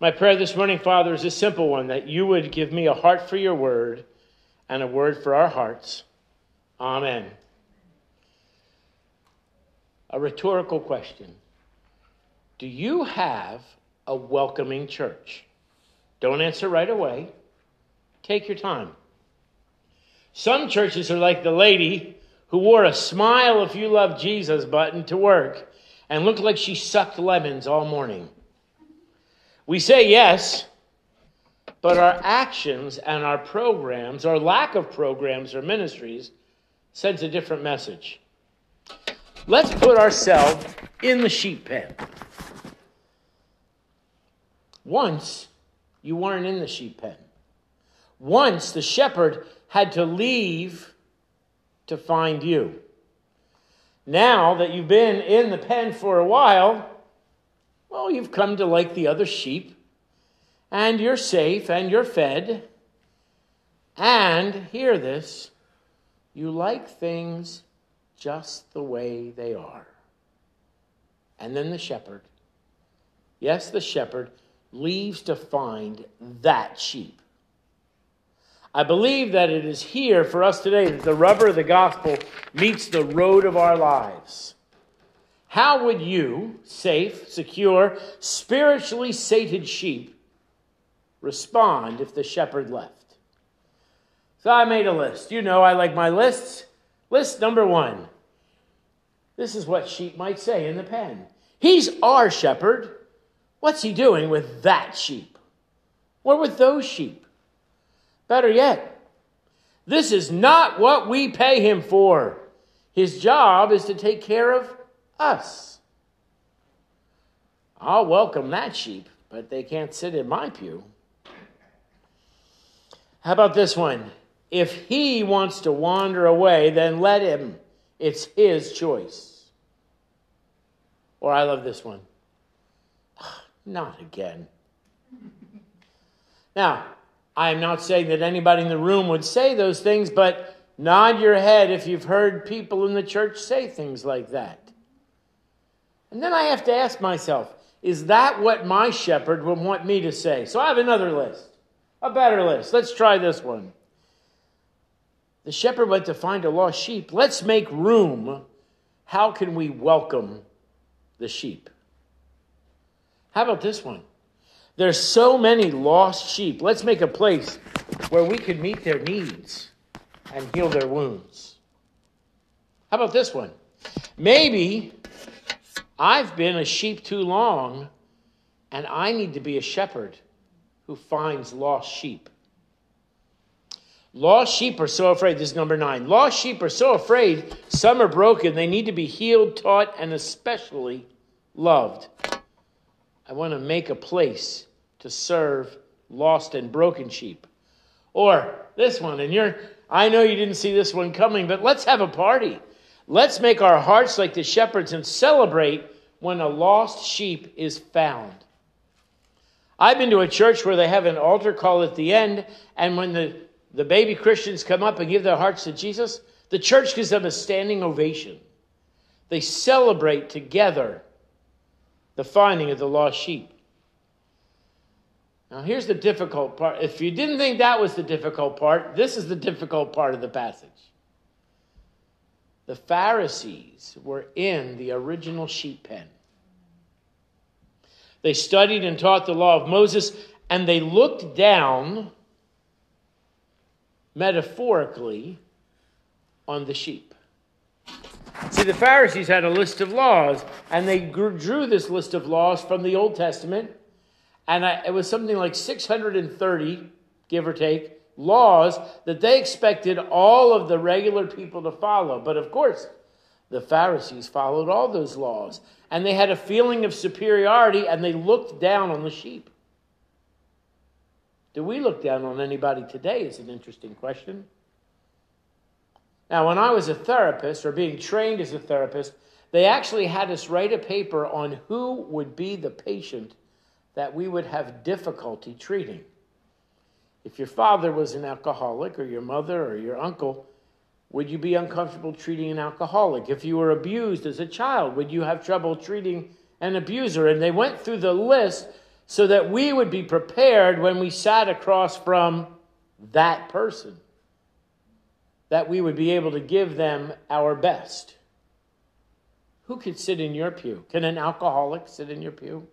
My prayer this morning, Father, is a simple one, that you would give me a heart for your word and a word for our hearts. Amen. A rhetorical question. Do you have a welcoming church? Don't answer right away. Take your time. Some churches are like the lady who wore a smile if you love Jesus button to work and looked like she sucked lemons all morning. We say yes, but our actions and our programs, our lack of programs or ministries, sends a different message. Let's put ourselves in the sheep pen. Once, you weren't in the sheep pen. Once, the shepherd had to leave to find you. Now that you've been in the pen for a while, well, you've come to like the other sheep, and you're safe, and you're fed, and, hear this, you like things just the way they are. And then the shepherd, yes, the shepherd, leaves to find that sheep. I believe that it is here for us today that the rubber of the gospel meets the road of our lives. How would you, safe, secure, spiritually sated sheep, respond if the shepherd left? So I made a list. You know I like my lists. List number one. This is what sheep might say in the pen. He's our shepherd. What's he doing with that sheep? Or with those sheep? Better yet, this is not what we pay him for. His job is to take care of us. I'll welcome that sheep, but they can't sit in my pew. How about this one? If he wants to wander away, then let him. It's his choice. Or I love this one. Not again. Now, I am not saying that anybody in the room would say those things, but nod your head if you've heard people in the church say things like that. And then I have to ask myself, is that what my shepherd would want me to say? So I have another list, a better list. Let's try this one. The shepherd went to find a lost sheep. Let's make room. How can we welcome the sheep? How about this one? There's so many lost sheep. Let's make a place where we can meet their needs and heal their wounds. How about this one? Maybe I've been a sheep too long, and I need to be a shepherd who finds lost sheep. Lost sheep are so afraid. This is number 9. Lost sheep are so afraid. Some are broken. They need to be healed, taught, and especially loved. I want to make a place to serve lost and broken sheep. Or this one, and I know you didn't see this one coming, but let's have a party. Let's make our hearts like the shepherds and celebrate when a lost sheep is found. I've been to a church where they have an altar call at the end, and when the baby Christians come up and give their hearts to Jesus, the church gives them a standing ovation. They celebrate together the finding of the lost sheep. Now here's the difficult part. If you didn't think that was the difficult part, this is the difficult part of the passage. The Pharisees were in the original sheep pen. They studied and taught the law of Moses, and they looked down, metaphorically, on the sheep. See, the Pharisees had a list of laws, and they drew this list of laws from the Old Testament, and it was something like 630, give or take, laws that they expected all of the regular people to follow. But of course, the Pharisees followed all those laws, and they had a feeling of superiority, and they looked down on the sheep. Do we look down on anybody today is an interesting question. Now, when I was a therapist, or being trained as a therapist, they actually had us write a paper on who would be the patient that we would have difficulty treating. If your father was an alcoholic, or your mother, or your uncle, would you be uncomfortable treating an alcoholic? If you were abused as a child, would you have trouble treating an abuser? And they went through the list so that we would be prepared when we sat across from that person, that we would be able to give them our best. Who could sit in your pew? Can an alcoholic sit in your pew?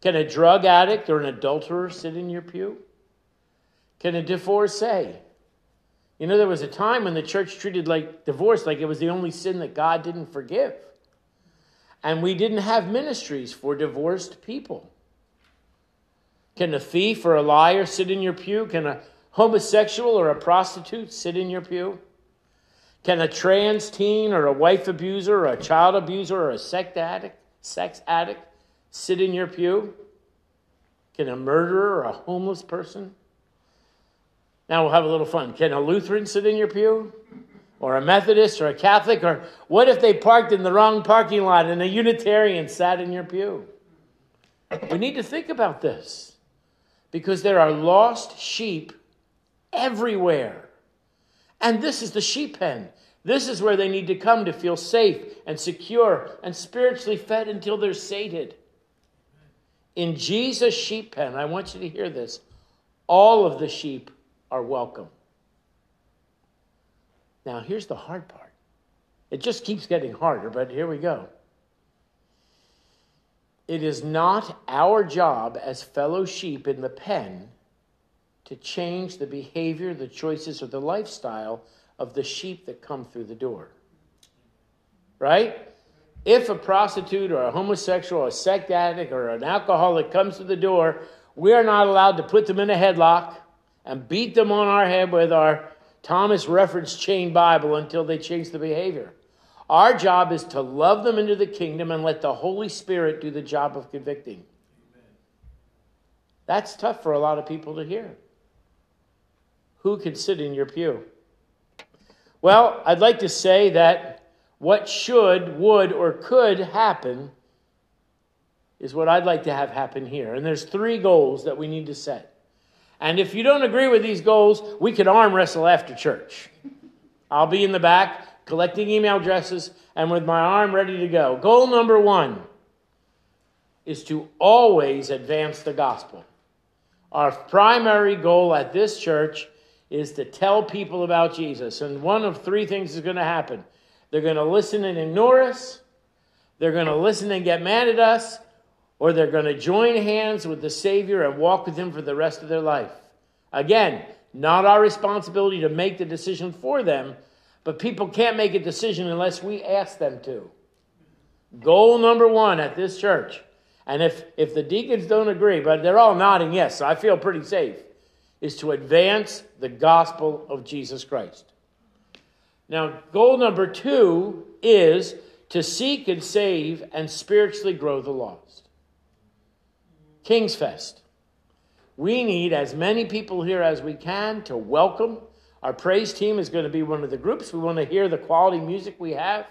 Can a drug addict or an adulterer sit in your pew? Can a divorcee? You know, there was a time when the church treated divorce like it was the only sin that God didn't forgive. And we didn't have ministries for divorced people. Can a thief or a liar sit in your pew? Can a homosexual or a prostitute sit in your pew? Can a trans teen or a wife abuser or a child abuser or a sex addict sit in your pew? Can a murderer or a homeless person? Now we'll have a little fun. Can a Lutheran sit in your pew? Or a Methodist or a Catholic? Or what if they parked in the wrong parking lot and a Unitarian sat in your pew? We need to think about this, because there are lost sheep everywhere. And this is the sheep pen. This is where they need to come to feel safe and secure and spiritually fed until they're sated. In Jesus' sheep pen, I want you to hear this, all of the sheep are welcome. Now, here's the hard part. It just keeps getting harder, but here we go. It is not our job as fellow sheep in the pen to change the behavior, the choices, or the lifestyle of the sheep that come through the door. Right? If a prostitute or a homosexual or a sex addict or an alcoholic comes through the door, we are not allowed to put them in a headlock and beat them on our head with our Thomas Reference Chain Bible until they change the behavior. Our job is to love them into the kingdom and let the Holy Spirit do the job of convicting. Amen. That's tough for a lot of people to hear. Who can sit in your pew? Well, I'd like to say that what should, would, or could happen is what I'd like to have happen here. And there's 3 goals that we need to set. And if you don't agree with these goals, we can arm wrestle after church. I'll be in the back collecting email addresses, and with my arm ready to go. Goal number 1 is to always advance the gospel. Our primary goal at this church is to tell people about Jesus. And one of 3 things is going to happen. They're going to listen and ignore us. They're going to listen and get mad at us. Or they're going to join hands with the Savior and walk with him for the rest of their life. Again, not our responsibility to make the decision for them, but people can't make a decision unless we ask them to. Goal number 1 at this church. And if the deacons don't agree, but they're all nodding yes, so I feel pretty safe, is to advance the gospel of Jesus Christ. Now, goal number 2 is to seek and save and spiritually grow the lost. Kingsfest. We need as many people here as we can to welcome. Our praise team is going to be one of the groups. We want to hear the quality music we have.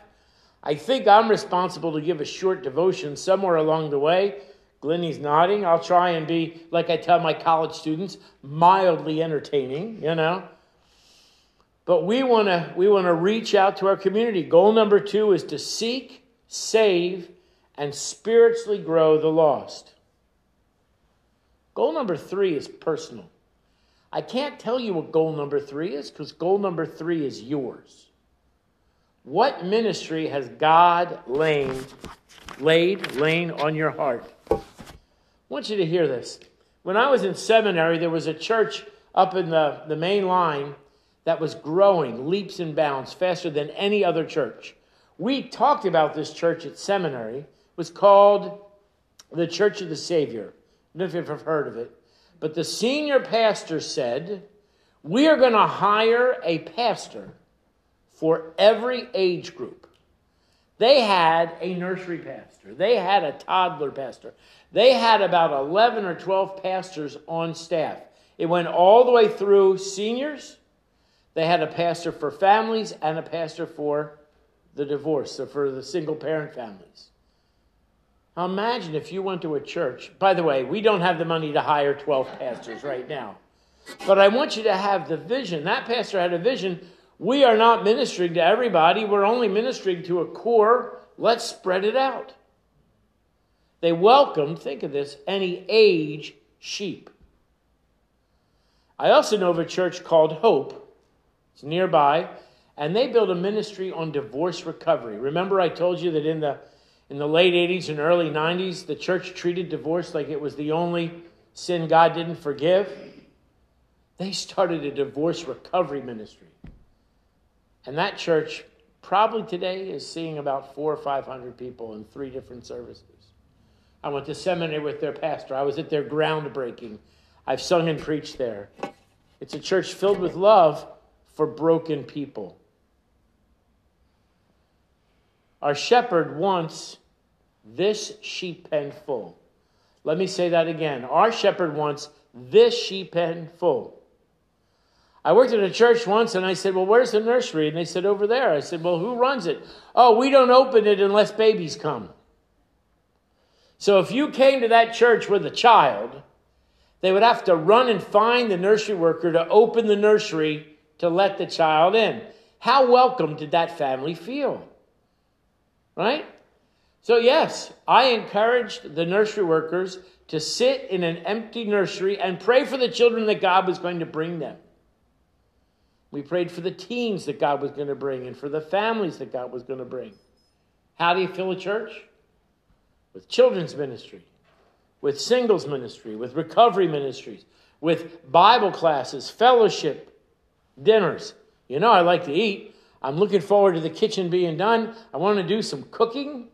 I think I'm responsible to give a short devotion somewhere along the way. Glennie's nodding. I'll try and be, like I tell my college students, mildly entertaining, you know. But we want to reach out to our community. Goal number 2 is to seek, save, and spiritually grow the lost. Goal number 3 is personal. I can't tell you what goal number 3 is, because goal number 3 is yours. What ministry has God laid on your heart? I want you to hear this. When I was in seminary, there was a church up in the main line that was growing leaps and bounds faster than any other church. We talked about this church at seminary. It was called the Church of the Savior. I don't know if you've ever heard of it. But the senior pastor said, we are going to hire a pastor for every age group. They had a nursery pastor. They had a toddler pastor. They had about 11 or 12 pastors on staff. It went all the way through seniors. They had a pastor for families and a pastor for the divorce, so for the single parent families. Imagine if you went to a church. By the way, we don't have the money to hire 12 pastors right now. But I want you to have the vision. That pastor had a vision. We are not ministering to everybody. We're only ministering to a core. Let's spread it out. They welcomed, think of this, any age sheep. I also know of a church called Hope. It's nearby. And they built a ministry on divorce recovery. Remember I told you that in the late 80s and early 90s, the church treated divorce like it was the only sin God didn't forgive? They started a divorce recovery ministry. And that church probably today is seeing about 400 or 500 people in 3 different services. I went to seminary with their pastor. I was at their groundbreaking. I've sung and preached there. It's a church filled with love for broken people. Our shepherd wants this sheep pen full. Let me say that again. Our shepherd wants this sheep pen full. I worked at a church once and I said, well, where's the nursery? And they said, over there. I said, well, who runs it? Oh, we don't open it unless babies come. So if you came to that church with a child, they would have to run and find the nursery worker to open the nursery to let the child in. How welcome did that family feel? Right? So yes, I encouraged the nursery workers to sit in an empty nursery and pray for the children that God was going to bring them. We prayed for the teens that God was going to bring and for the families that God was going to bring. How do you fill a church? With children's ministry, with singles ministry, with recovery ministries, with Bible classes, fellowship, dinners. You know I like to eat. I'm looking forward to the kitchen being done. I want to do some cooking.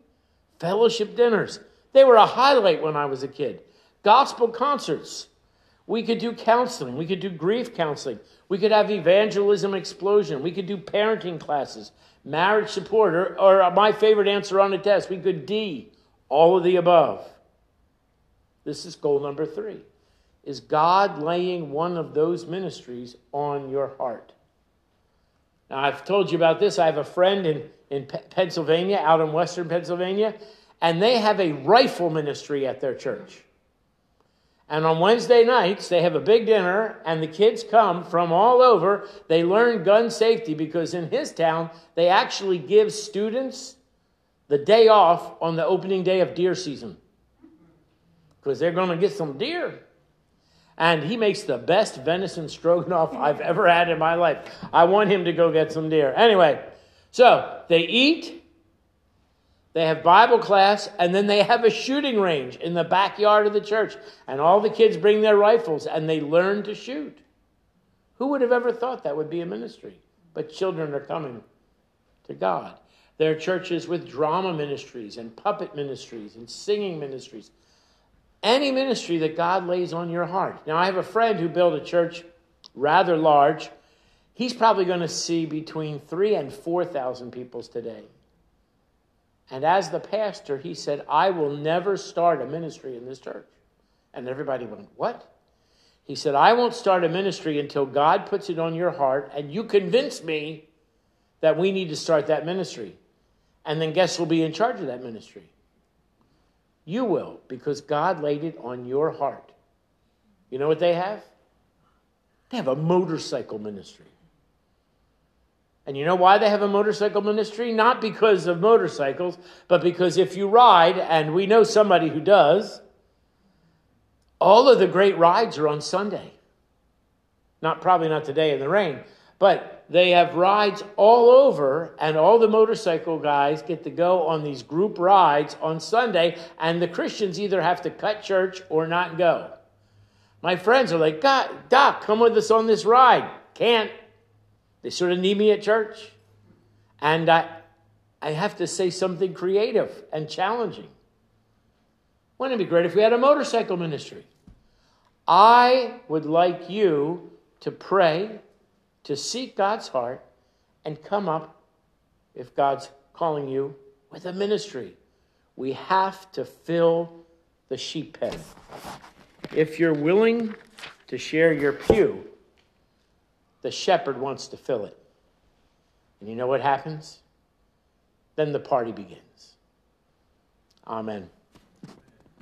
Fellowship dinners. They were a highlight when I was a kid. Gospel concerts. We could do counseling. We could do grief counseling. We could have evangelism explosion. We could do parenting classes, marriage support, or my favorite answer on the test. We could D, all of the above. This is goal number 3. Is God laying one of those ministries on your heart? Now, I've told you about this. I have a friend in Pennsylvania, out in western Pennsylvania, and they have a rifle ministry at their church. And on Wednesday nights, they have a big dinner, and the kids come from all over. They learn gun safety because in his town, they actually give students the day off on the opening day of deer season because they're going to get some deer. And he makes the best venison stroganoff I've ever had in my life. I want him to go get some deer. Anyway, so they eat, they have Bible class, and then they have a shooting range in the backyard of the church. And all the kids bring their rifles, and they learn to shoot. Who would have ever thought that would be a ministry? But children are coming to God. There are churches with drama ministries and puppet ministries and singing ministries. Any ministry that God lays on your heart. Now, I have a friend who built a church rather large. He's probably going to see between 3,000 and 4,000 people today. And as the pastor, he said, I will never start a ministry in this church. And everybody went, what? He said, I won't start a ministry until God puts it on your heart and you convince me that we need to start that ministry. And then guess who'll be in charge of that ministry? You will, because God laid it on your heart. You know what they have? They have a motorcycle ministry. And you know why they have a motorcycle ministry? Not because of motorcycles, but because if you ride, and we know somebody who does, all of the great rides are on Sunday. Probably not today in the rain, but they have rides all over, and all the motorcycle guys get to go on these group rides on Sunday, and the Christians either have to cut church or not go. My friends are like, God, Doc, come with us on this ride. Can't. They sort of need me at church. And I have to say something creative and challenging. Wouldn't it be great if we had a motorcycle ministry? I would like you to pray, to seek God's heart, and come up, if God's calling you, with a ministry. We have to fill the sheep pen. If you're willing to share your pew, the shepherd wants to fill it. And you know what happens? Then the party begins. Amen.